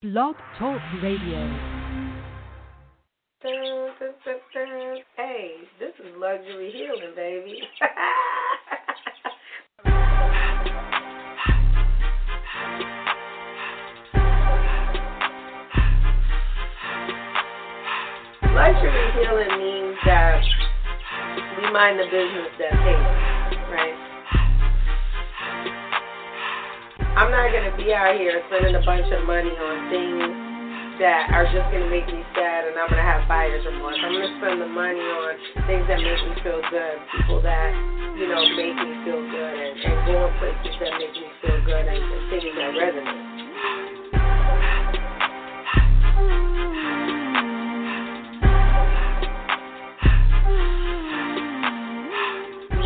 Blog Talk Radio. Hey, this is luxury healing, baby. Luxury healing means that we mind the business that pays, right? I'm not going to be out here spending a bunch of money on things that are just going to make me sad and I'm going to have buyer's remorse. I'm going to spend the money on things that make me feel good, people that, you know, make me feel good and going places that make me feel good and things that resonate.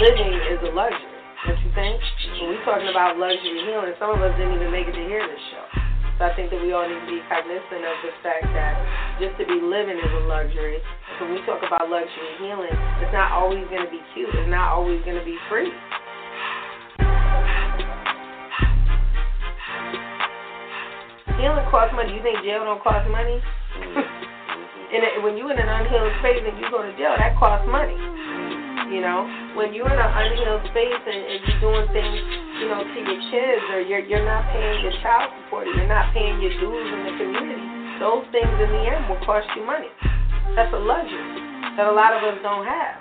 Living is a luxury. Don't you think? When we're talking about luxury healing, some of us didn't even make it to hear this show. So I think that we all need to be cognizant of the fact that just to be living is a luxury. So when we talk about luxury healing, it's not always going to be cute. It's not always going to be free. Healing costs money. You think jail don't cost money? And when you're in an unhealed space and you go to jail, that costs money. You know, when you're in an unhealed space and you're doing things, you know, to your kids or you're not paying your child support or you're not paying your dues in the community, those things in the end will cost you money. That's a luxury that a lot of us don't have.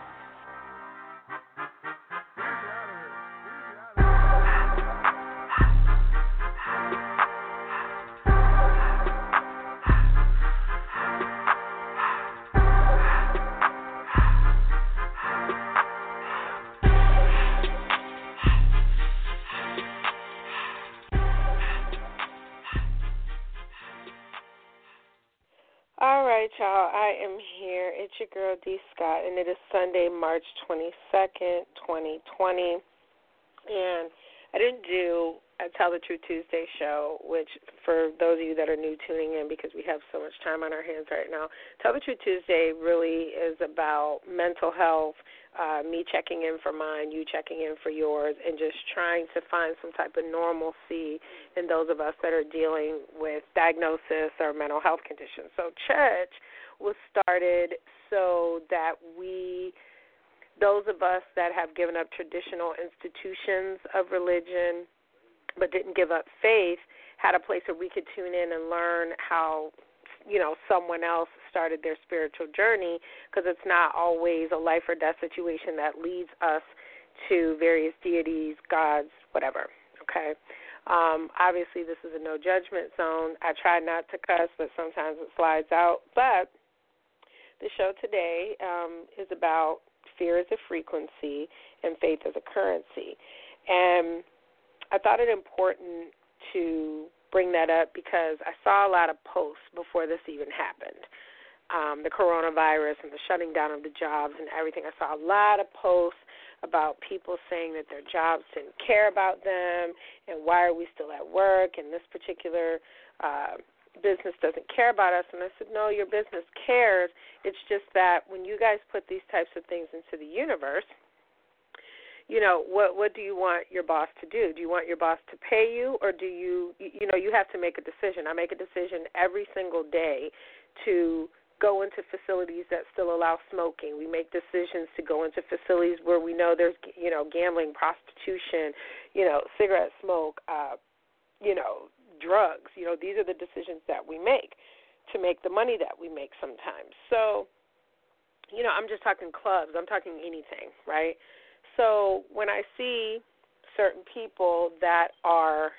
Y'all, I am here. It's your girl D. Scott, and it is Sunday, March 22nd, 2020. And I didn't do a Tell the Truth Tuesday show, which for those of you that are new tuning in, because we have so much time on our hands right now, Tell the Truth Tuesday really is about mental health, me checking in for mine, you checking in for yours, and just trying to find some type of normalcy in those of us that are dealing with diagnosis or mental health conditions. So church was started so that those of us that have given up traditional institutions of religion but didn't give up faith, had a place where we could tune in and learn how, you know, someone else started their spiritual journey, because it's not always a life or death situation that leads us to various deities, gods, whatever, okay? Obviously, this is a no-judgment zone. I try not to cuss, but sometimes it slides out. But the show today is about fear as a frequency and faith as a currency. And I thought it important to bring that up because I saw a lot of posts before this even happened. The coronavirus and the shutting down of the jobs and everything. I saw a lot of posts about people saying that their jobs didn't care about them and why are we still at work and this particular business doesn't care about us. And I said, no, your business cares. It's just that when you guys put these types of things into the universe, you know, what do you want your boss to do? Do you want your boss to pay you, or do you know, you have to make a decision. I make a decision every single day to go into facilities that still allow smoking. We make decisions to go into facilities where we know there's, you know, gambling, prostitution, you know, cigarette smoke, you know, drugs. You know, these are the decisions that we make to make the money that we make sometimes. So, you know, I'm just talking clubs. I'm talking anything, right? So when I see certain people that are,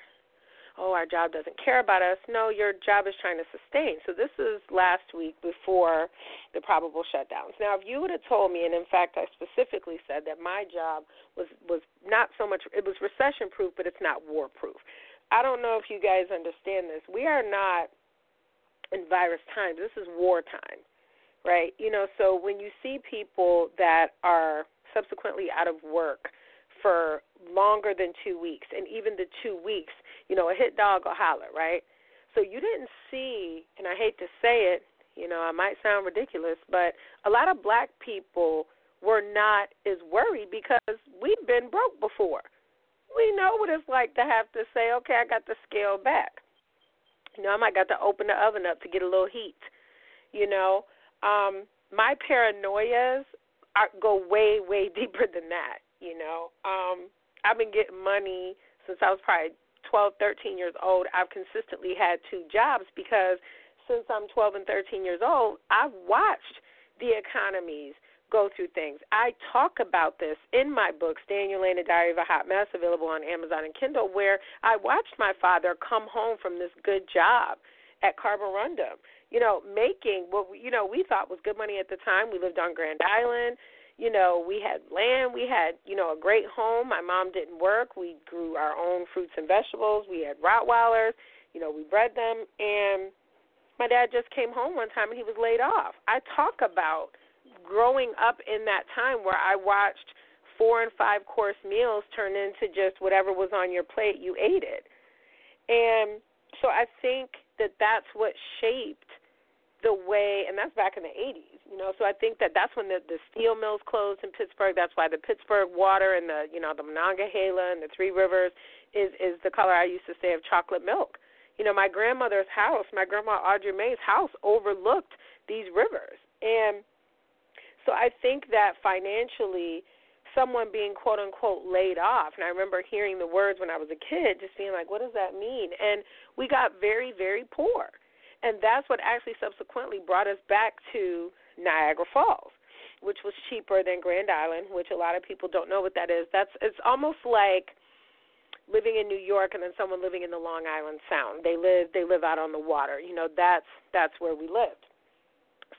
oh, our job doesn't care about us, no, your job is trying to sustain. So this is last week before the probable shutdowns. Now, if you would have told me, and in fact I specifically said that my job was not so much, it was recession-proof, but it's not war-proof. I don't know if you guys understand this. We are not in virus times. This is war time, right? You know, so when you see people that are subsequently out of work for longer than 2 weeks, and even the 2 weeks, you know, a hit dog will holler, right? So you didn't see, and I hate to say it, you know, I might sound ridiculous, but a lot of black people were not as worried because we've been broke before. We know what it's like to have to say, okay, I got the scale back. You know, I might got to open the oven up to get a little heat. You know, my paranoias go way, way deeper than that. You know, I've been getting money since I was probably 12, 13 years old. I've consistently had two jobs because since I'm 12 and 13 years old, I've watched the economies go through things. I talk about this in my book, Stay in Your Lane, A Diary of a Hot Mess, available on Amazon and Kindle, where I watched my father come home from this good job at Carborundum, you know, making what, you know, we thought was good money at the time. We lived on Grand Island. You know, we had land. We had, you know, a great home. My mom didn't work. We grew our own fruits and vegetables. We had Rottweilers. You know, we bred them. And my dad just came home one time and he was laid off. I talk about growing up in that time where I watched 4- and 5-course meals turn into just whatever was on your plate, you ate it. And so I think that that's what shaped the way, and that's back in the 80s, you know, so I think that that's when the steel mills closed in Pittsburgh. That's why the Pittsburgh water and the, you know, the Monongahela and the Three Rivers is the color I used to say of chocolate milk. You know, my grandmother's house, my grandma Audrey May's house overlooked these rivers. And so I think that financially someone being, quote, unquote, laid off, and I remember hearing the words when I was a kid, just being like, what does that mean? And we got very, very poor. And that's what actually subsequently brought us back to Niagara Falls, which was cheaper than Grand Island, which a lot of people don't know what that is. It's almost like living in New York and then someone living in the Long Island Sound. They live out on the water. You know, that's where we lived.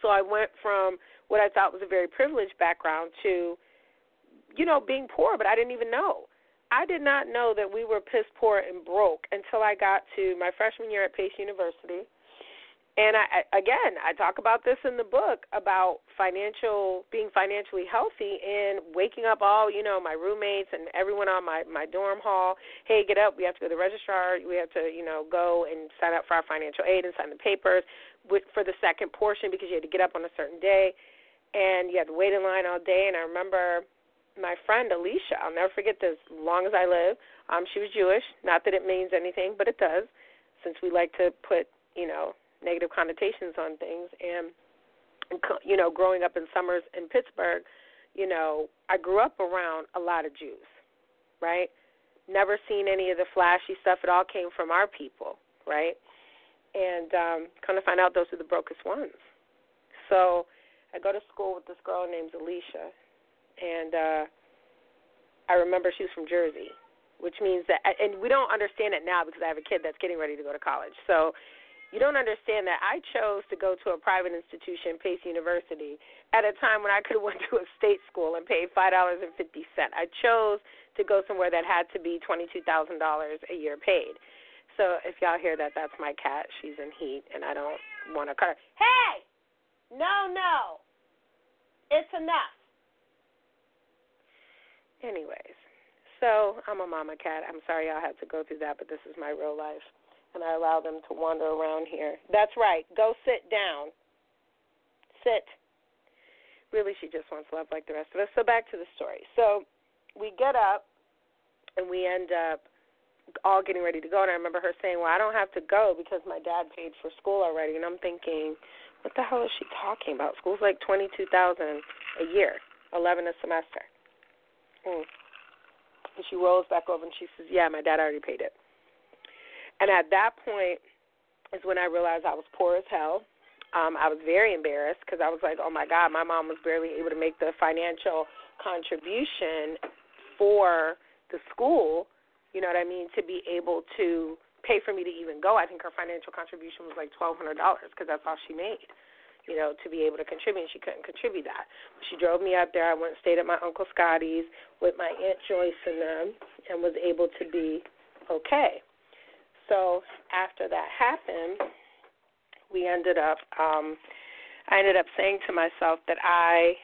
So I went from what I thought was a very privileged background to, you know, being poor, but I didn't even know. I did not know that we were piss poor and broke until I got to my freshman year at Pace University. And I talk about this in the book about being financially healthy and waking up all, you know, my roommates and everyone on my dorm hall, hey, get up, we have to go to the registrar, we have to, you know, go and sign up for our financial aid and sign the papers for the second portion because you had to get up on a certain day and you had to wait in line all day. And I remember my friend Alicia, I'll never forget this as long as I live, she was Jewish, not that it means anything, but it does, since we like to put, you know, negative connotations on things. And, you know, growing up in summers in Pittsburgh, you know, I grew up around a lot of Jews, right? Never seen any of the flashy stuff. It all came from our people, right? And kind of find out those are the brokest ones. So I go to school with this girl named Alicia, and I remember she was from Jersey, which means that, and we don't understand it now because I have a kid that's getting ready to go to college. So you don't understand that I chose to go to a private institution, Pace University, at a time when I could have went to a state school and paid $5.50. I chose to go somewhere that had to be $22,000 a year paid. So if y'all hear that, that's my cat. She's in heat, and I don't want to cut her. Hey! No. It's enough. Anyways, so I'm a mama cat. I'm sorry y'all had to go through that, but this is my real life. And I allow them to wander around here. That's right. Go sit down. Sit. Really, she just wants love like the rest of us. So back to the story. So we get up, and we end up all getting ready to go. And I remember her saying, well, I don't have to go because my dad paid for school already. And I'm thinking, what the hell is she talking about? School's like $22,000 a year, $11 a semester. And she rolls back over, and she says, yeah, my dad already paid it. And at that point is when I realized I was poor as hell. I was very embarrassed because I was like, oh, my God, my mom was barely able to make the financial contribution for the school, you know what I mean, to be able to pay for me to even go. I think her financial contribution was like $1,200 because that's all she made, you know, to be able to contribute, and she couldn't contribute that. She drove me out there. I went and stayed at my Uncle Scotty's with my Aunt Joyce and them and was able to be okay. So after that happened, I ended up saying to myself that I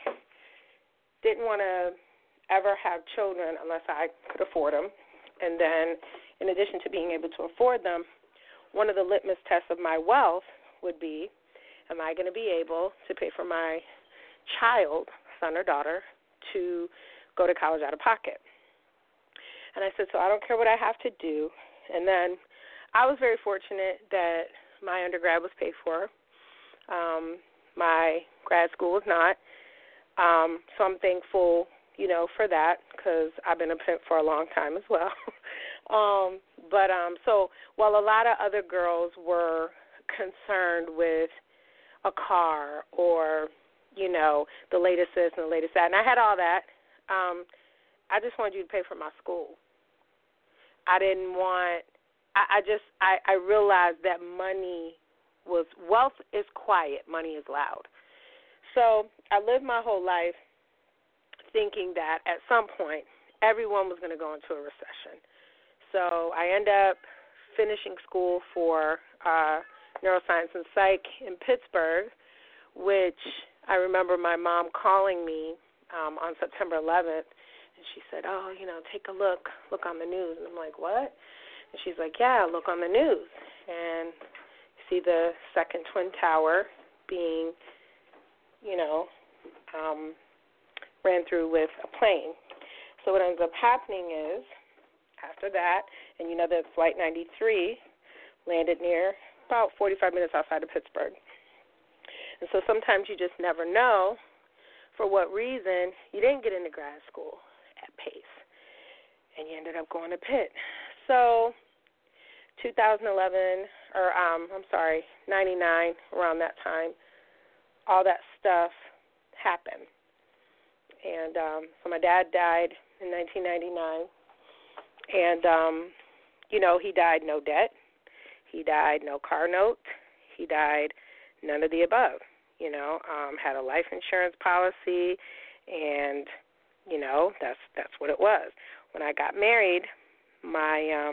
didn't want to ever have children unless I could afford them. And then in addition to being able to afford them, one of the litmus tests of my wealth would be, am I going to be able to pay for my child, son or daughter, to go to college out of pocket? And I said, so I don't care what I have to do. And then I was very fortunate that my undergrad was paid for. My grad school was not. So I'm thankful, you know, for that, because I've been a pimp for a long time as well. So while a lot of other girls were concerned with a car or, you know, the latest this and the latest that, and I had all that, I just wanted you to pay for my school. I didn't want – I realized that money was – wealth is quiet, money is loud. So I lived my whole life thinking that at some point everyone was going to go into a recession. So I end up finishing school for neuroscience and psych in Pittsburgh, which I remember my mom calling me on September 11th, and she said, oh, you know, take a look on the news. And I'm like, what? And she's like, yeah, look on the news. And you see the second Twin Tower being, you know, ran through with a plane. So what ends up happening is, after that, and you know that Flight 93 landed near about 45 minutes outside of Pittsburgh. And so sometimes you just never know for what reason you didn't get into grad school at Pace, and you ended up going to Pitt. So 99, around that time, all that stuff happened. And so my dad died in 1999. And, you know, he died no debt. He died no car note. He died none of the above, you know. Had a life insurance policy, and, you know, that's what it was. When I got married, my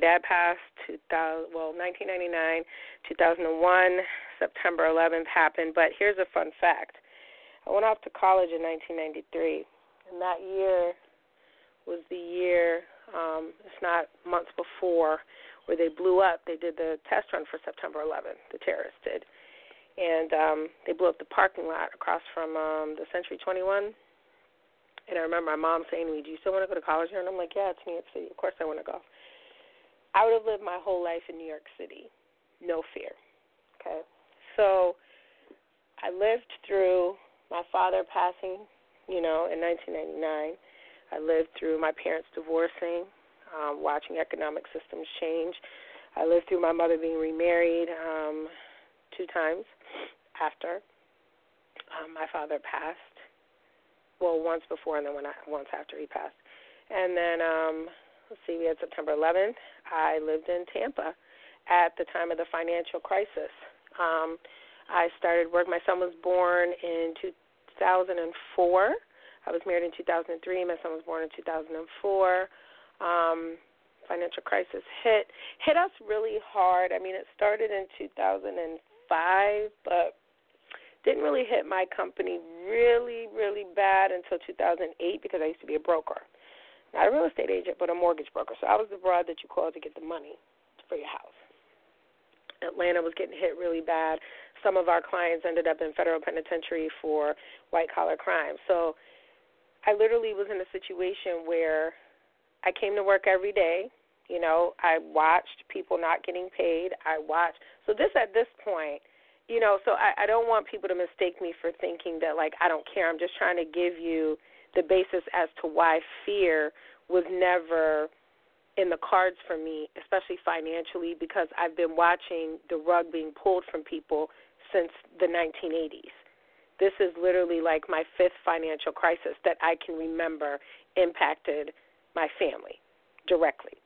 dad passed 1999, 2001, September 11th happened. But here's a fun fact. I went off to college in 1993, and that year was the year, if not months before, where they blew up. They did the test run for September 11th, the terrorists did. And they blew up the parking lot across from the Century 21. And I remember my mom saying to me, do you still want to go to college here? And I'm like, yeah, it's New York City. Of course I want to go. I would have lived my whole life in New York City. No fear. Okay. So I lived through my father passing, you know, in 1999. I lived through my parents divorcing, watching economic systems change. I lived through my mother being remarried 2 times after my father passed. Well, once before and then once after he passed. And then, we had September 11th. I lived in Tampa at the time of the financial crisis. I started work. My son was born in 2004. I was married in 2003. My son was born in 2004. Financial crisis hit us really hard. I mean, it started in 2005, but didn't really hit my company really, really bad until 2008, because I used to be a broker. Not a real estate agent, but a mortgage broker. So I was the broad that you called to get the money for your house. Atlanta was getting hit really bad. Some of our clients ended up in federal penitentiary for white-collar crime. So I literally was in a situation where I came to work every day. You know, I watched people not getting paid. So at this point, you know, so I don't want people to mistake me for thinking that, like, I don't care. I'm just trying to give you the basis as to why fear was never in the cards for me, especially financially, because I've been watching the rug being pulled from people since the 1980s. This is literally like my 5th financial crisis that I can remember impacted my family directly.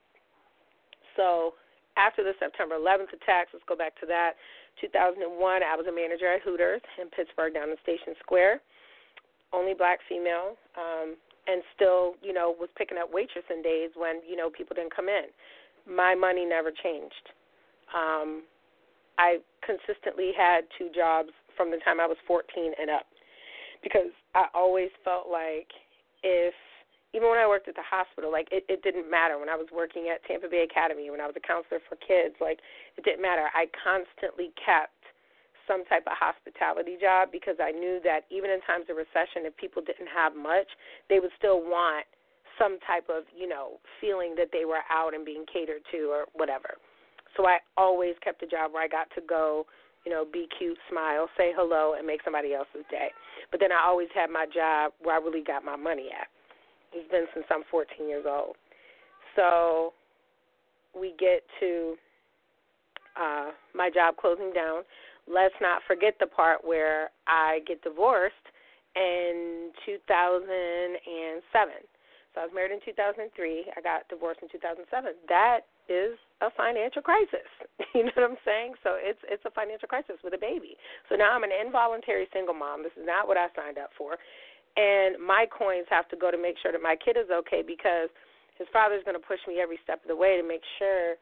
So after the September 11th attacks, let's go back to that, 2001, I was a manager at Hooters in Pittsburgh down in Station Square, only black female, and still, you know, was picking up waitressing days when, you know, people didn't come in. My money never changed. I consistently had 2 jobs from the time I was 14 and up, because I always felt like even when I worked at the hospital, like it didn't matter. When I was working at Tampa Bay Academy, when I was a counselor for kids, like it didn't matter. I constantly kept some type of hospitality job because I knew that even in times of recession, if people didn't have much, they would still want some type of, you know, feeling that they were out and being catered to or whatever. So I always kept a job where I got to go, you know, be cute, smile, say hello, and make somebody else's day. But then I always had my job where I really got my money at. It's been since I'm 14 years old. So we get to my job closing down. Let's not forget the part where I get divorced in 2007. So I was married in 2003. I got divorced in 2007. That is a financial crisis. You know what I'm saying? So it's a financial crisis with a baby. So now I'm an involuntary single mom. This is not what I signed up for. And my coins have to go to make sure that my kid is okay, because his father's going to push me every step of the way to make sure,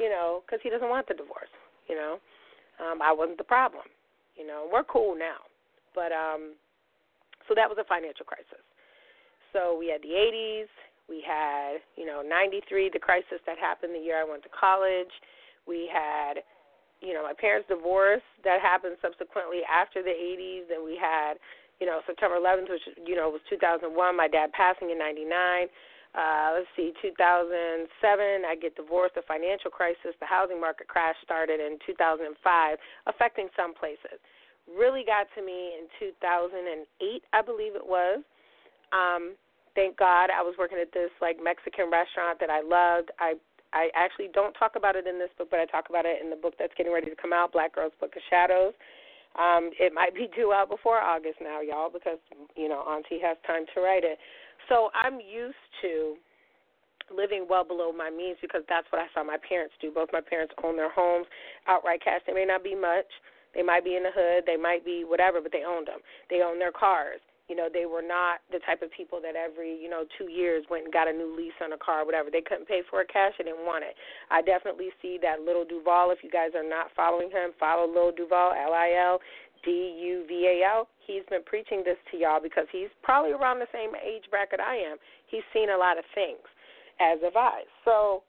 you know, because he doesn't want the divorce, you know. I wasn't the problem, you know. We're cool now. But so that was a financial crisis. So we had the 80s. We had, you know, 93, the crisis that happened the year I went to college. We had, you know, my parents' divorce that happened subsequently after the 80s. And we had, you know, September 11th, which, you know, was 2001, my dad passing in 99. Let's see, 2007, I get divorced, the financial crisis, the housing market crash started in 2005, affecting some places. Really got to me in 2008, I believe it was. Thank God I was working at this, like, Mexican restaurant that I loved. I actually don't talk about it in this book, but I talk about it in the book that's getting ready to come out, Black Girls Book of Shadows. It might be due out before August now, y'all, because, you know, Auntie has time to write it. So I'm used to living well below my means because that's what I saw my parents do. Both my parents own their homes, outright cash. They may not be much. They might be in the hood. They might be whatever, but they owned them. They owned their cars. You know, they were not the type of people that every, you know, 2 years went and got a new lease on a car or whatever. They couldn't pay for it cash. They didn't want it. I definitely see that Lil Duval. If you guys are not following him, follow Lil Duval, LilDuval. He's been preaching this to y'all because he's probably around the same age bracket I am. He's seen a lot of things, as have I. So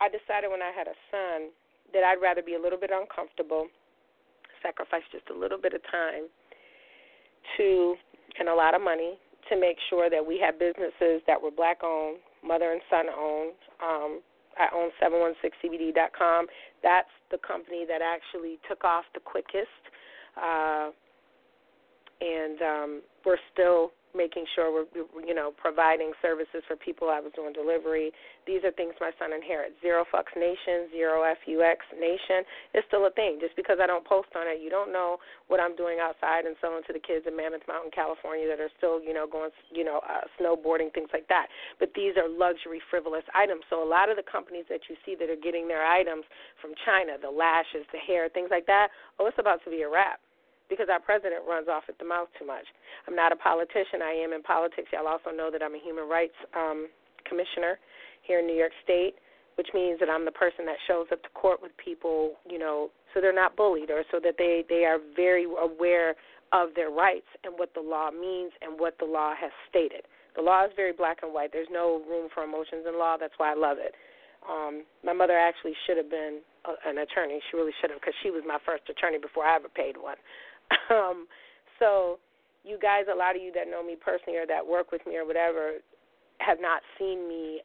I decided when I had a son that I'd rather be a little bit uncomfortable, sacrifice just a little bit of time, and a lot of money to make sure that we had businesses that were black-owned, mother and son-owned. I own 716cbd.com. That's the company that actually took off the quickest, and we're still making sure we're, you know, providing services for people. I was doing delivery. These are things my son inherits. Zero Fux Nation, Zero Fux Nation. It's still a thing. Just because I don't post on it, you don't know what I'm doing outside and selling to the kids in Mammoth Mountain, California, that are still, you know, going, you know, snowboarding, things like that. But these are luxury, frivolous items. So a lot of the companies that you see that are getting their items from China, the lashes, the hair, things like that, oh, it's about to be a wrap. Because our president runs off at the mouth too much. I'm not a politician. I am in politics. Y'all also know that I'm a human rights commissioner here in New York State, which means that I'm the person that shows up to court with people, you know, so they're not bullied or so that they are very aware of their rights and what the law means and what the law has stated. The law is very black and white. There's no room for emotions in law. That's why I love it. My mother actually should have been an attorney. She really should have, because she was my first attorney before I ever paid one. So you guys, a lot of you that know me personally or that work with me or whatever, have not seen me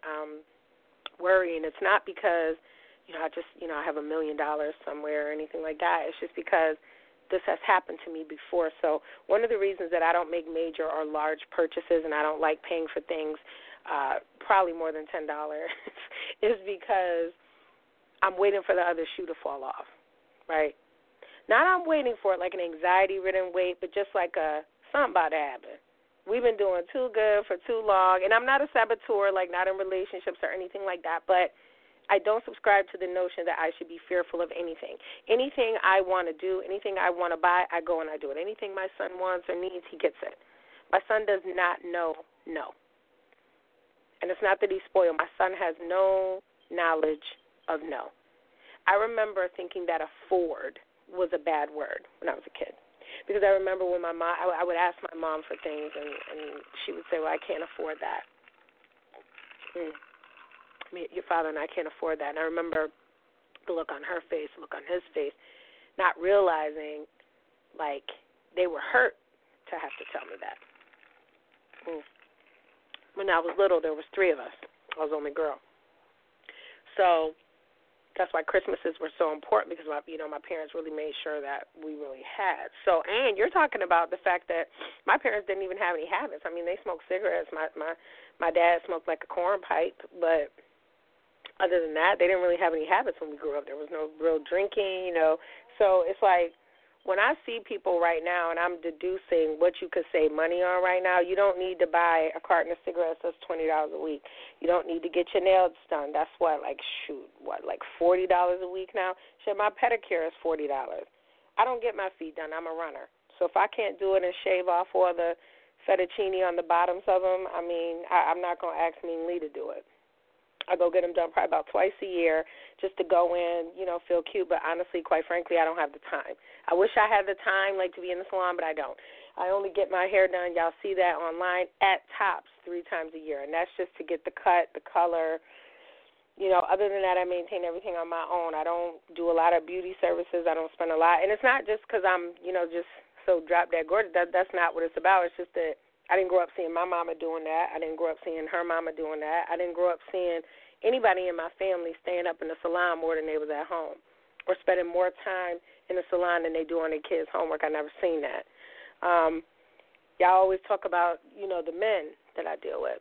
worry. And it's not because, you know, I just, you know, I have $1 million somewhere or anything like that. It's just because this has happened to me before. So one of the reasons that I don't make major or large purchases and I don't like paying for things probably more than $10 is because I'm waiting for the other shoe to fall off, right? Not I'm waiting for it like an anxiety-ridden wait, but just like something about to happen. We've been doing too good for too long, and I'm not a saboteur, like not in relationships or anything like that, but I don't subscribe to the notion that I should be fearful of anything. Anything I want to do, anything I want to buy, I go and I do it. Anything my son wants or needs, he gets it. My son does not know no. And it's not that he's spoiled. My son has no knowledge of no. I remember thinking that afford was a bad word when I was a kid, because I remember when my mom, I would ask my mom for things, and she would say, well, I can't afford that. Your father and I can't afford that. And I remember the look on her face, the look on his face, not realizing, like, they were hurt to have to tell me that. when I was little, there was three of us. I was the only girl. So that's why Christmases were so important, because my, you know, my parents really made sure that we really had. So, and you're talking about the fact that my parents didn't even have any habits. I mean, they smoked cigarettes. My dad smoked like a corn pipe, but other than that, they didn't really have any habits when we grew up. There was no real drinking, you know. So it's like, when I see people right now, and I'm deducing what you could save money on right now, you don't need to buy a carton of cigarettes that's $20 a week. You don't need to get your nails done. That's what, like $40 a week now? Shit, my pedicure is $40. I don't get my feet done. I'm a runner. So if I can't do it and shave off all the fettuccine on the bottoms of them, I mean, I'm not going to ask Mean Lee to do it. I go get them done probably about twice a year just to go in, you know, feel cute. But honestly, quite frankly, I don't have the time. I wish I had the time, like, to be in the salon, but I don't. I only get my hair done, y'all see that online, at Tops 3 times a year. And that's just to get the cut, the color. You know, other than that, I maintain everything on my own. I don't do a lot of beauty services. I don't spend a lot. And it's not just because I'm, you know, just so drop dead gorgeous. That's not what it's about. It's just that I didn't grow up seeing my mama doing that. I didn't grow up seeing her mama doing that. I didn't grow up seeing anybody in my family staying up in the salon more than they was at home, or spending more time in the salon than they do on their kids' homework. I never seen that. Y'all always talk about, you know, the men that I deal with.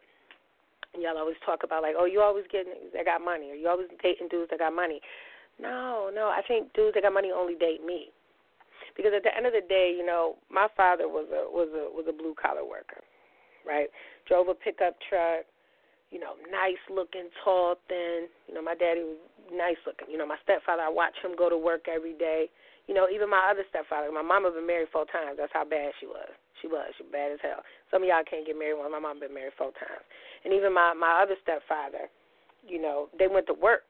And y'all always talk about, like, oh, you always get niggas that got money, or you always dating dudes that got money. No, I think dudes that got money only date me. Because at the end of the day, you know, my father was a blue collar worker, right? Drove a pickup truck, you know, nice looking, tall, thin. You know, my daddy was nice looking. You know, my stepfather, I watch him go to work every day. You know, even my other stepfather, my mama been married 4 times. That's how bad she was. She was bad as hell. Some of y'all can't get married once. My mama been married 4 times. And even my other stepfather, you know, they went to work.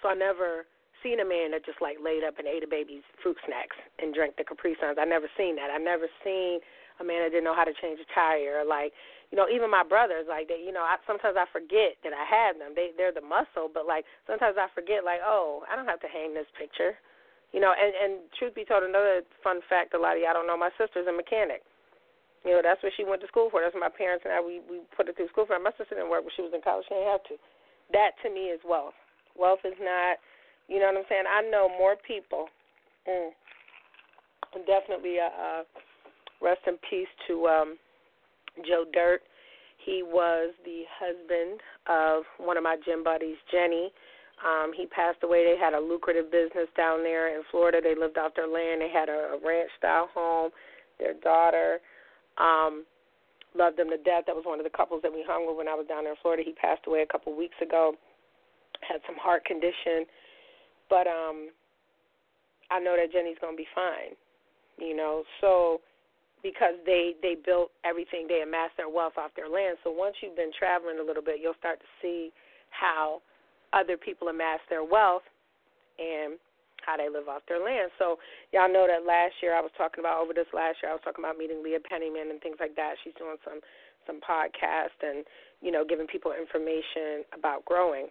So I never seen a man that just, like, laid up and ate a baby's fruit snacks and drank the Capri Suns. I never seen that. I never seen a man that didn't know how to change a tire. Like, you know, even my brothers, like, they, you know, sometimes I forget that I had them. They're the muscle, but, like, sometimes I forget, like, oh, I don't have to hang this picture. You know, and truth be told, another fun fact a lot of y'all don't know, my sister's a mechanic. You know, that's what she went to school for. That's what my parents and I, we put her through school for. My sister didn't work when she was in college. She didn't have to. That, to me, is wealth. Wealth is not... You know what I'm saying? I know more people, and definitely rest in peace to Joe Dirt. He was the husband of one of my gym buddies, Jenny. He passed away. They had a lucrative business down there in Florida. They lived off their land. They had a ranch-style home. Their daughter loved them to death. That was one of the couples that we hung with when I was down there in Florida. He passed away a couple weeks ago, had some heart condition. But I know that Jenny's going to be fine, you know, so because they built everything, they amassed their wealth off their land. So once you've been traveling a little bit, you'll start to see how other people amass their wealth and how they live off their land. So y'all know that last year I was talking about meeting Leah Pennyman and things like that. She's doing some podcast and, you know, giving people information about growing.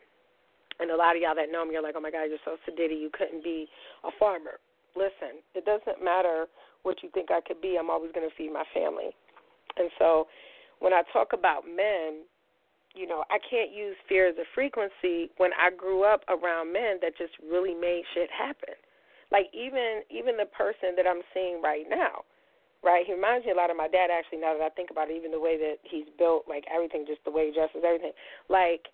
And a lot of y'all that know me are like, oh, my God, you're so sadity. You couldn't be a farmer. Listen, it doesn't matter what you think I could be. I'm always going to feed my family. And so when I talk about men, you know, I can't use fear as a frequency when I grew up around men that just really made shit happen. Like even the person that I'm seeing right now, right, he reminds me a lot of my dad, actually, now that I think about it, even the way that he's built, like everything, just the way he dresses, everything. Like,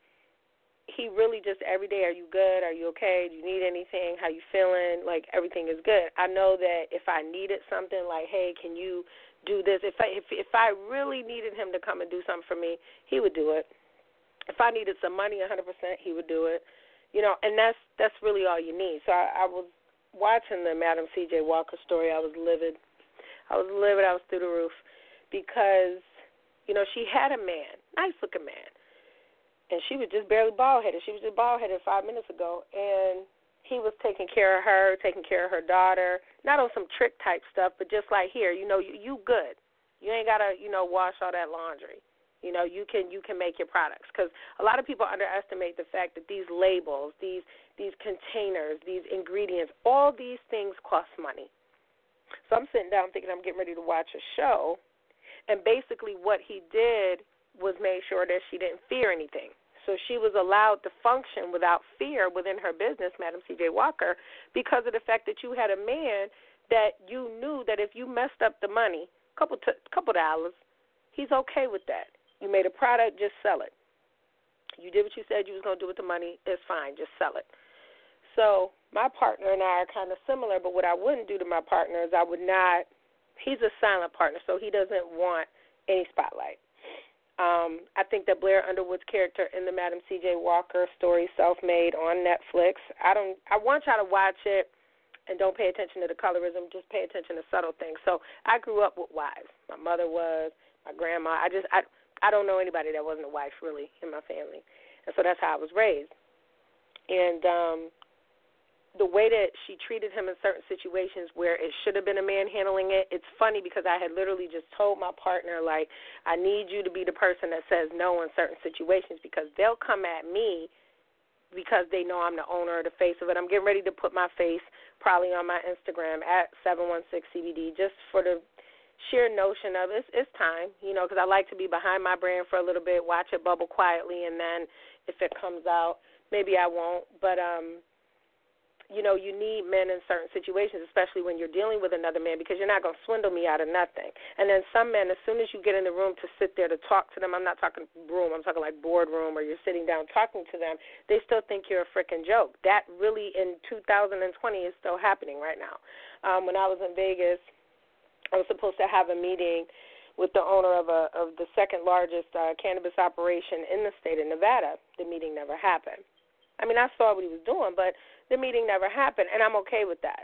he really just every day, are you good? Are you okay? Do you need anything? How you feeling? Like, everything is good. I know that if I needed something, like, hey, can you do this? If I really needed him to come and do something for me, he would do it. If I needed some money, 100%, he would do it. You know, and that's really all you need. So I was watching the Madam C.J. Walker story. I was livid. I was through the roof because, you know, she had a man, nice-looking man. And she was just barely bald-headed. She was just bald-headed 5 minutes ago. And he was taking care of her daughter, not on some trick-type stuff, but just like, here, you know, you good. You ain't got to, you know, wash all that laundry. You know, you can make your products. Because a lot of people underestimate the fact that these labels, these containers, these ingredients, all these things cost money. So I'm sitting down thinking I'm getting ready to watch a show. And basically what he did was made sure that she didn't fear anything. So she was allowed to function without fear within her business, Madam C.J. Walker, because of the fact that you had a man that you knew that if you messed up the money, couple dollars, he's okay with that. You made a product, just sell it. You did what you said you was going to do with the money, it's fine, just sell it. So my partner and I are kind of similar, but what I wouldn't do to my partner is I would not, he's a silent partner, so he doesn't want any spotlight. I think that Blair Underwood's character in the Madam C.J. Walker story, Self Made, on Netflix, I want y'all to watch it and don't pay attention to the colorism, just pay attention to subtle things. So I grew up with wives. My mother was, my grandma. I don't know anybody that wasn't a wife, really, in my family. And so that's how I was raised. And the way that she treated him in certain situations where it should have been a man handling it, it's funny because I had literally just told my partner, like, I need you to be the person that says no in certain situations because they'll come at me because they know I'm the owner or the face of it. I'm getting ready to put my face probably on my Instagram at 716cbd just for the sheer notion of it's time, you know, because I like to be behind my brand for a little bit, watch it bubble quietly, and then if it comes out, maybe I won't. But, you know, you need men in certain situations, especially when you're dealing with another man, because you're not going to swindle me out of nothing. And then some men, as soon as you get in the room to sit there to talk to them, I'm not talking room, I'm talking like boardroom or you're sitting down talking to them, they still think you're a freaking joke. That really in 2020 is still happening right now. When I was in Vegas, I was supposed to have a meeting with the owner of the second largest cannabis operation in the state of Nevada. The meeting never happened. I mean, I saw what he was doing, but the meeting never happened, and I'm okay with that.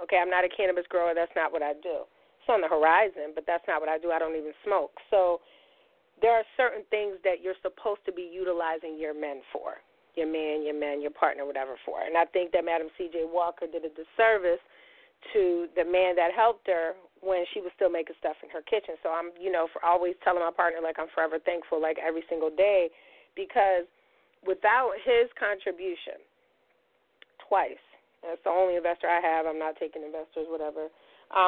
Okay, I'm not a cannabis grower. That's not what I do. It's on the horizon, but that's not what I do. I don't even smoke. So there are certain things that you're supposed to be utilizing your men for, your man, your partner, whatever for. And I think that Madam C.J. Walker did a disservice to the man that helped her when she was still making stuff in her kitchen. So I'm, you know, for always telling my partner, like, I'm forever thankful, like, every single day, because without his contribution, twice, and it's the only investor I have, I'm not taking investors, whatever,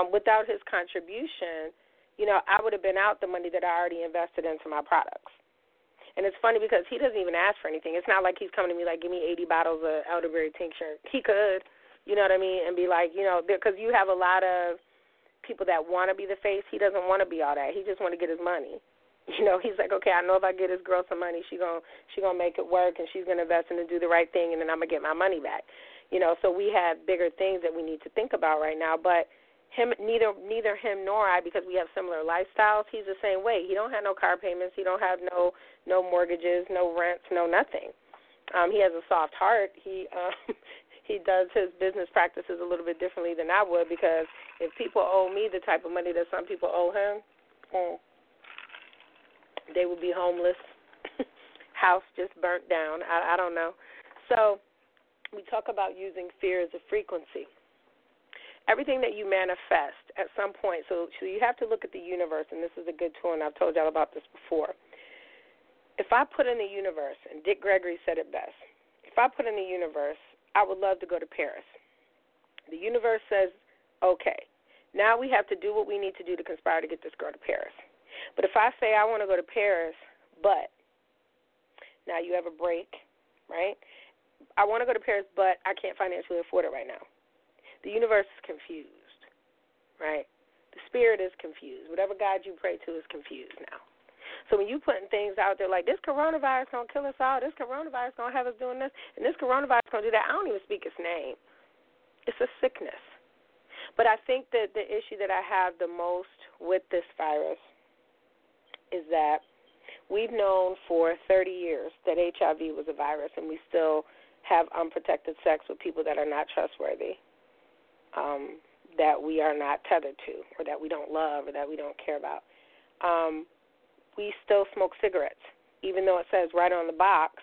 without his contribution, you know, I would have been out the money that I already invested into my products. And it's funny because he doesn't even ask for anything. It's not like he's coming to me like, give me 80 bottles of elderberry tincture. He could, you know what I mean, and be like, you know, because you have a lot of people that want to be the face. He doesn't want to be all that. He just want to get his money. You know, he's like, okay, I know if I get this girl some money, she gonna make it work, and she's going to invest and do the right thing, and then I'm going to get my money back. You know, so we have bigger things that we need to think about right now. But him, neither him nor I, because we have similar lifestyles, he's the same way. He don't have no car payments. He don't have no mortgages, no rents, no nothing. He has a soft heart. He does his business practices a little bit differently than I would, because if people owe me the type of money that some people owe him, they would be homeless, house just burnt down. I don't know. So we talk about using fear as a frequency. Everything that you manifest at some point, so you have to look at the universe, and this is a good tool, and I've told y'all about this before. If I put in the universe, and Dick Gregory said it best, if I put in the universe, I would love to go to Paris. The universe says, okay, now we have to do what we need to do to conspire to get this girl to Paris. But if I say I want to go to Paris, but now you have a break, right? I want to go to Paris, but I can't financially afford it right now. The universe is confused, right? The spirit is confused. Whatever God you pray to is confused now. So when you putting things out there like, this coronavirus going to kill us all, this coronavirus going to have us doing this, and this coronavirus going to do that, I don't even speak its name. It's a sickness. But I think that the issue that I have the most with this virus is that we've known for 30 years that HIV was a virus, and we still have unprotected sex with people that are not trustworthy, that we are not tethered to, or that we don't love, or that we don't care about. We still smoke cigarettes, even though it says right on the box,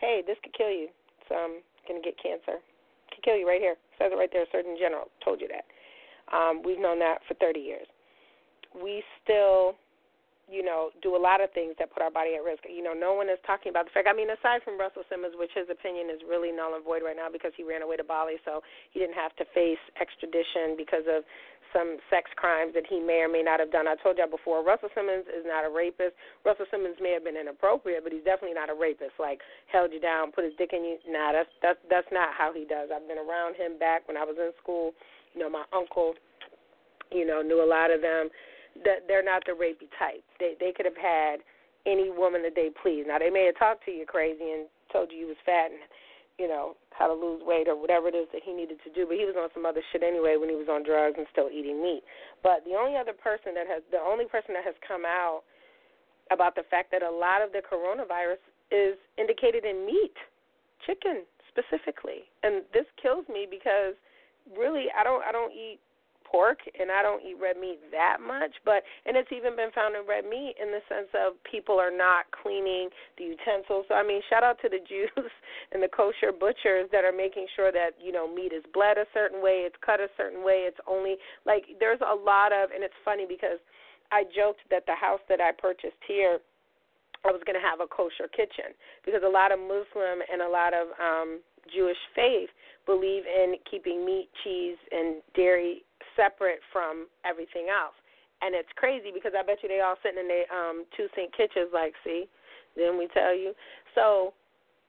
hey, this could kill you. It's going to get cancer. It could kill you right here. It says it right there. Surgeon General told you that. We've known that for 30 years. We still, you know, do a lot of things that put our body at risk. You know, no one is talking about the fact, I mean, aside from Russell Simmons, which his opinion is really null and void right now because he ran away to Bali, so he didn't have to face extradition because of some sex crimes that he may or may not have done. I told y'all before, Russell Simmons is not a rapist. Russell Simmons may have been inappropriate, but he's definitely not a rapist, like held you down, put his dick in you. Nah, that's not how he does. I've been around him back when I was in school. You know, my uncle, you know, knew a lot of them. They're not the rapey type. They could have had any woman that they please. Now, they may have talked to you crazy and told you was fat and, you know, how to lose weight or whatever it is that he needed to do, but he was on some other shit anyway when he was on drugs and still eating meat. But the only person that has come out about the fact that a lot of the coronavirus is indicated in meat, chicken specifically. And this kills me because really I don't eat pork and I don't eat red meat that much, and it's even been found in red meat in the sense of people are not cleaning the utensils. So I mean, shout out to the Jews and the kosher butchers that are making sure that, you know, meat is bled a certain way, it's cut a certain way, it's only like there's a lot of, and it's funny because I joked that the house that I purchased here, I was going to have a kosher kitchen because a lot of Muslim and a lot of Jewish faith believe in keeping meat, cheese, and dairy separate from everything else. And it's crazy because I bet you they all sitting in their two-sink kitchens like, see, didn't we tell you? So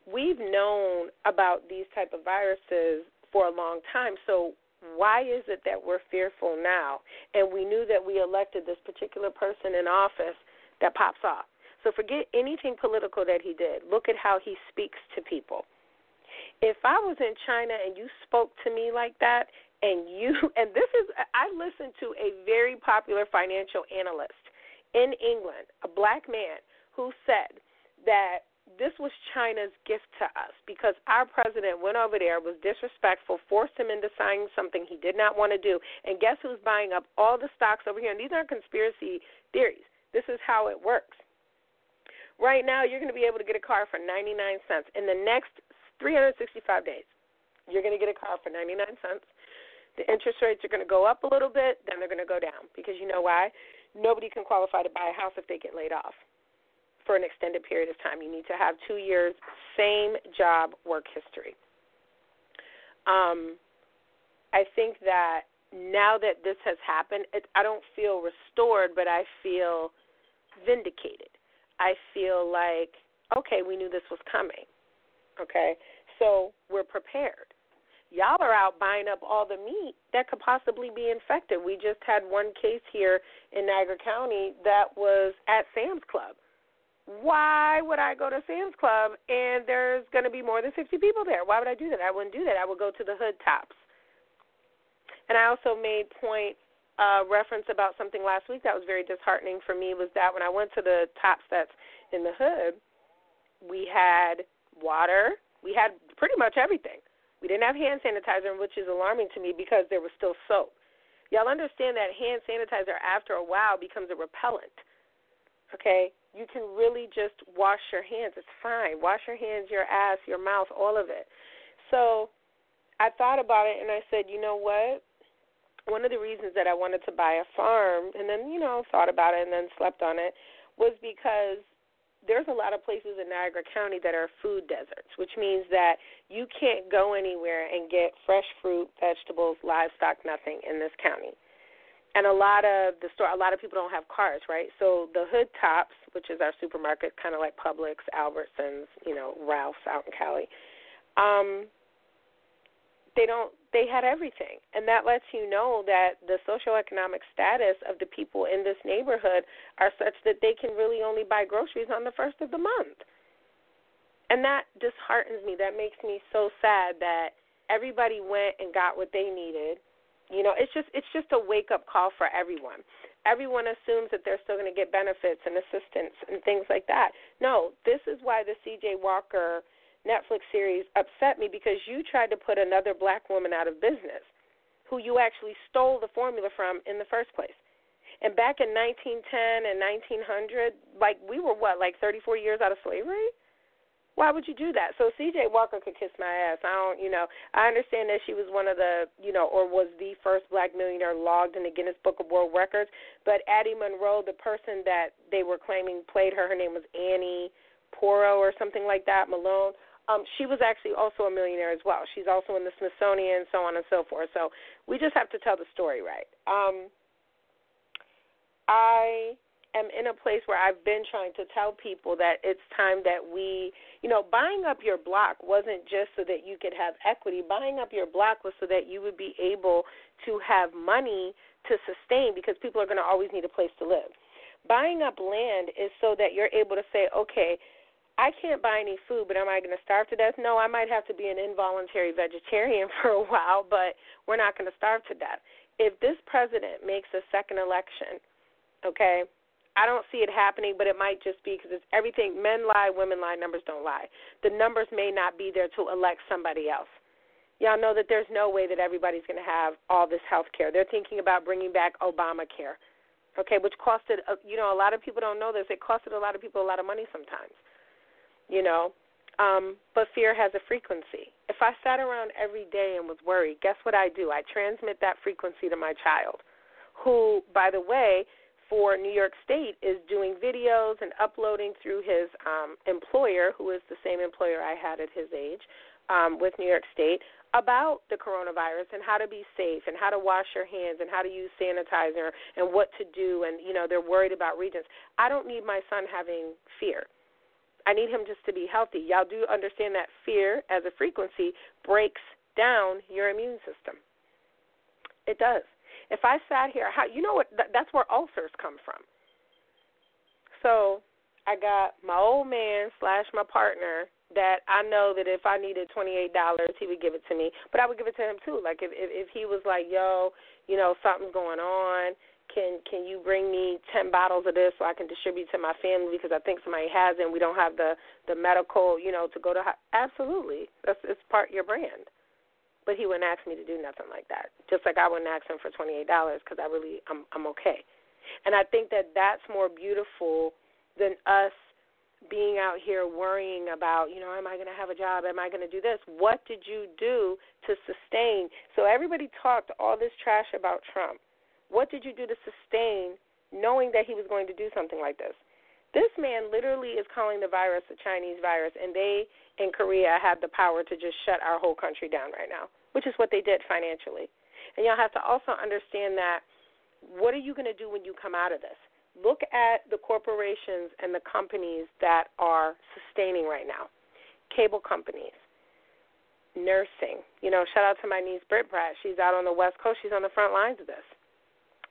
we've known about these type of viruses for a long time. So why is it that we're fearful now? And we knew that we elected this particular person in office that pops off. So forget anything political that he did. Look at how he speaks to people. If I was in China and you spoke to me like that, I listened to a very popular financial analyst in England, a black man, who said that this was China's gift to us because our president went over there, was disrespectful, forced him into signing something he did not want to do, and guess who's buying up all the stocks over here? And these aren't conspiracy theories. This is how it works. Right now, you're going to be able to get a car for 99 cents. In the next 365 days, you're going to get a car for 99 cents. The interest rates are going to go up a little bit, then they're going to go down. Because you know why? Nobody can qualify to buy a house if they get laid off for an extended period of time. You need to have 2 years, same job, work history. I think that now that this has happened, I don't feel restored, but I feel vindicated. I feel like, okay, we knew this was coming, okay? So we're prepared. Y'all are out buying up all the meat that could possibly be infected. We just had one case here in Niagara County that was at Sam's Club. Why would I go to Sam's Club and there's going to be more than 50 people there? Why would I do that? I wouldn't do that. I would go to the hood tops. And I also made point reference about something last week that was very disheartening for me was that when I went to the tops that's in the hood, we had water, we had pretty much everything. We didn't have hand sanitizer, which is alarming to me because there was still soap. Y'all understand that hand sanitizer after a while becomes a repellent, okay? You can really just wash your hands. It's fine. Wash your hands, your ass, your mouth, all of it. So I thought about it, and I said, you know what? One of the reasons that I wanted to buy a farm and then, you know, thought about it and then slept on it was because there's a lot of places in Niagara County that are food deserts, which means that you can't go anywhere and get fresh fruit, vegetables, livestock, nothing in this county. And a lot of people don't have cars, right? So the hood tops, which is our supermarket, kind of like Publix, Albertsons, you know, Ralph's out in Cali, they had everything, and that lets you know that the socioeconomic status of the people in this neighborhood are such that they can really only buy groceries on the first of the month. And that disheartens me. That makes me so sad that everybody went and got what they needed. You know, it's just a wake-up call for everyone. Everyone assumes that they're still going to get benefits and assistance and things like that. No, this is why the C.J. Walker Netflix series upset me, because you tried to put another black woman out of business who you actually stole the formula from in the first place. And back in 1910 and 1900, like we were what, like 34 years out of slavery? Why would you do that? So C.J. Walker could kiss my ass. I understand that she was one of the, you know, or was the first black millionaire logged in the Guinness Book of World Records. But Addie Monroe, the person that they were claiming played her name was Annie Poro or something like that, Malone. She was actually also a millionaire as well. She's also in the Smithsonian, so on and so forth. So we just have to tell the story right. I am in a place where I've been trying to tell people that it's time that we, you know, buying up your block wasn't just so that you could have equity. Buying up your block was so that you would be able to have money to sustain, because people are going to always need a place to live. Buying up land is so that you're able to say, okay, I can't buy any food, but am I going to starve to death? No, I might have to be an involuntary vegetarian for a while, but we're not going to starve to death. If this president makes a second election, okay, I don't see it happening, but it might just be because it's everything. Men lie, women lie, numbers don't lie. The numbers may not be there to elect somebody else. Y'all know that there's no way that everybody's going to have all this health care. They're thinking about bringing back Obamacare, okay, which costed, you know, a lot of people don't know this. It costed a lot of people a lot of money sometimes. You know, but fear has a frequency. If I sat around every day and was worried, guess what I do? I transmit that frequency to my child, who, by the way, for New York State is doing videos and uploading through his employer, who is the same employer I had at his age with New York State, about the coronavirus and how to be safe and how to wash your hands and how to use sanitizer and what to do. And, you know, they're worried about Regents. I don't need my son having fear. I need him just to be healthy. Y'all do understand that fear as a frequency breaks down your immune system. It does. If I sat here, how, you know what, that's where ulcers come from. So I got my old man / my partner that I know that if I needed $28, he would give it to me, but I would give it to him too. Like if he was like, yo, you know, something's going on, Can you bring me 10 bottles of this so I can distribute to my family because I think somebody has it and we don't have the medical, you know, to go to – absolutely. It's part of your brand. But he wouldn't ask me to do nothing like that, just like I wouldn't ask him for $28 because I'm okay. And I think that that's more beautiful than us being out here worrying about, you know, am I going to have a job? Am I going to do this? What did you do to sustain? So everybody talked all this trash about Trump. What did you do to sustain knowing that he was going to do something like this? This man literally is calling the virus a Chinese virus, and they in Korea have the power to just shut our whole country down right now, which is what they did financially. And y'all have to also understand that what are you going to do when you come out of this? Look at the corporations and the companies that are sustaining right now, cable companies. Nursing. You know, shout out to my niece, Britt Pratt. She's out on the West Coast. She's on the front lines of this.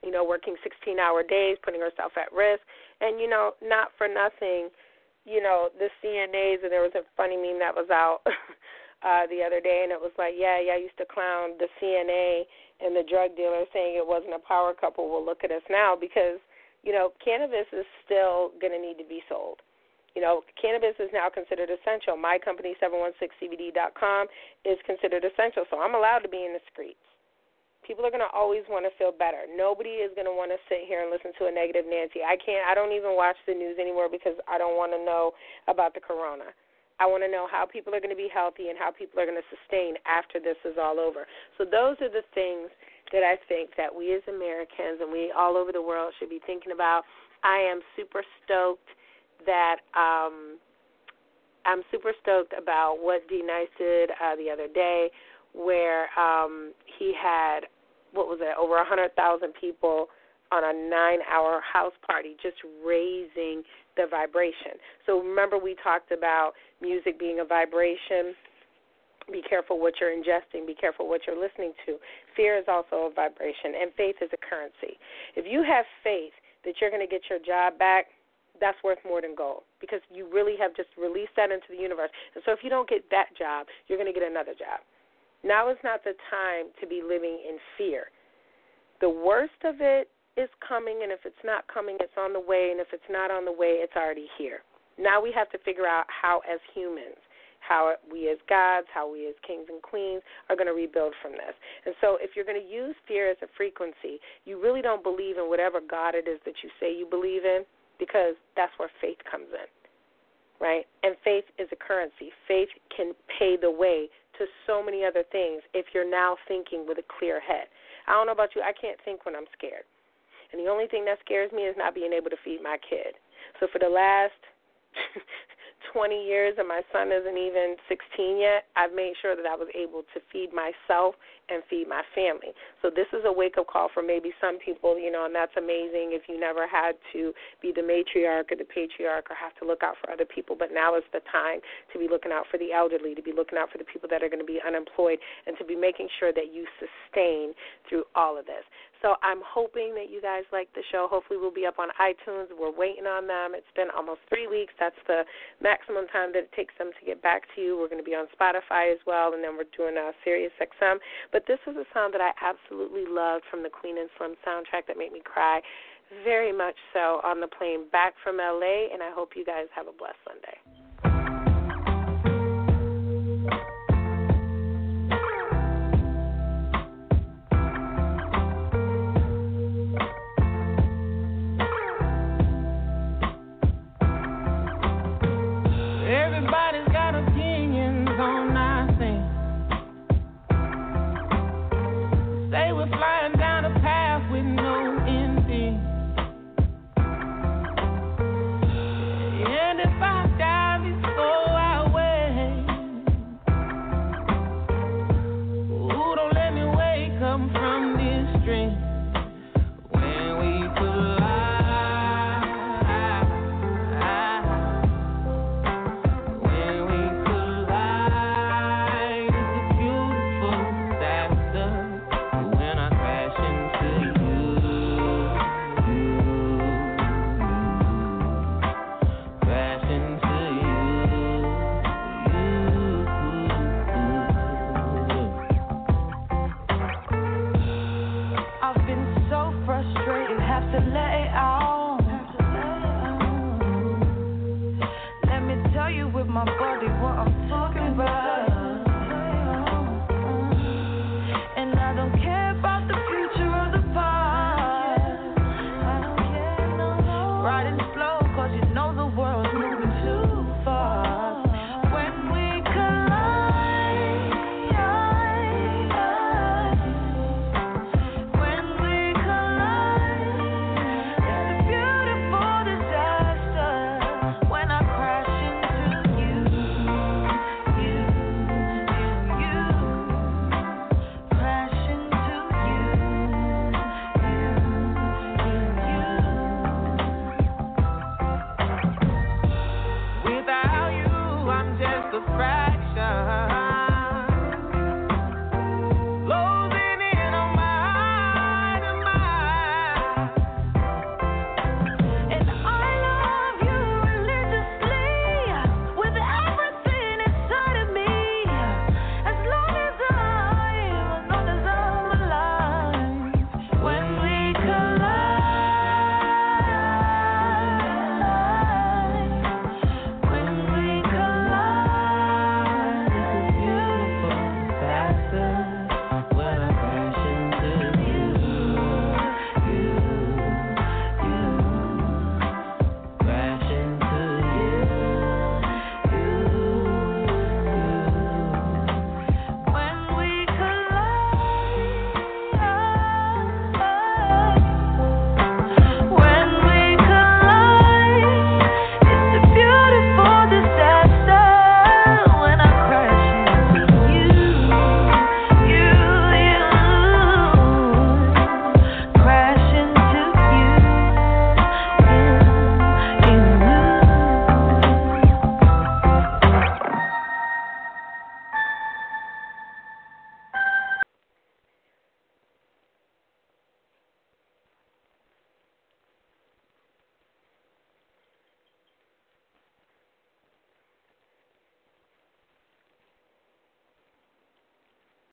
You know, working 16-hour days, putting herself at risk. And, you know, not for nothing, you know, the CNAs, and there was a funny meme that was out the other day, and it was like, yeah, I used to clown the CNA and the drug dealer saying it wasn't a power couple. Well, look at us now because, you know, cannabis is still going to need to be sold. You know, cannabis is now considered essential. My company, 716cbd.com, is considered essential, so I'm allowed to be in the streets. People are going to always want to feel better. Nobody is going to want to sit here and listen to a negative Nancy. I don't even watch the news anymore because I don't want to know about the corona. I want to know how people are going to be healthy and how people are going to sustain after this is all over. So those are the things that I think that we as Americans and we all over the world should be thinking about. I'm super stoked about what D. Nice did the other day, where he had, over 100,000 people on a 9-hour house party just raising the vibration. So remember we talked about music being a vibration. Be careful what you're ingesting. Be careful what you're listening to. Fear is also a vibration, and faith is a currency. If you have faith that you're going to get your job back, that's worth more than gold because you really have just released that into the universe. And so if you don't get that job, you're going to get another job. Now is not the time to be living in fear. The worst of it is coming, and if it's not coming, it's on the way, and if it's not on the way, it's already here. Now we have to figure out how, as humans, how we as gods, how we as kings and queens are going to rebuild from this. And so if you're going to use fear as a frequency, you really don't believe in whatever God it is that you say you believe in because that's where faith comes in, right? And faith is a currency. Faith can pay the way to so many other things if you're now thinking with a clear head. I don't know about you, I can't think when I'm scared. And the only thing that scares me is not being able to feed my kid. So for the last 20 years and my son isn't even 16 yet, I've made sure that I was able to feed myself and feed my family. So this is a wake-up call for maybe some people, you know, and that's amazing if you never had to be the matriarch or the patriarch or have to look out for other people. But now is the time to be looking out for the elderly, to be looking out for the people that are going to be unemployed, and to be making sure that you sustain through all of this. So I'm hoping that you guys like the show. Hopefully we'll be up on iTunes. We're waiting on them. It's been almost 3 weeks. That's the maximum time that it takes them to get back to you. We're going to be on Spotify as well, and then we're doing a Sirius XM. But this is a sound that I absolutely loved from the Queen and Slim soundtrack that made me cry very much so on the plane back from L.A., and I hope you guys have a blessed Sunday.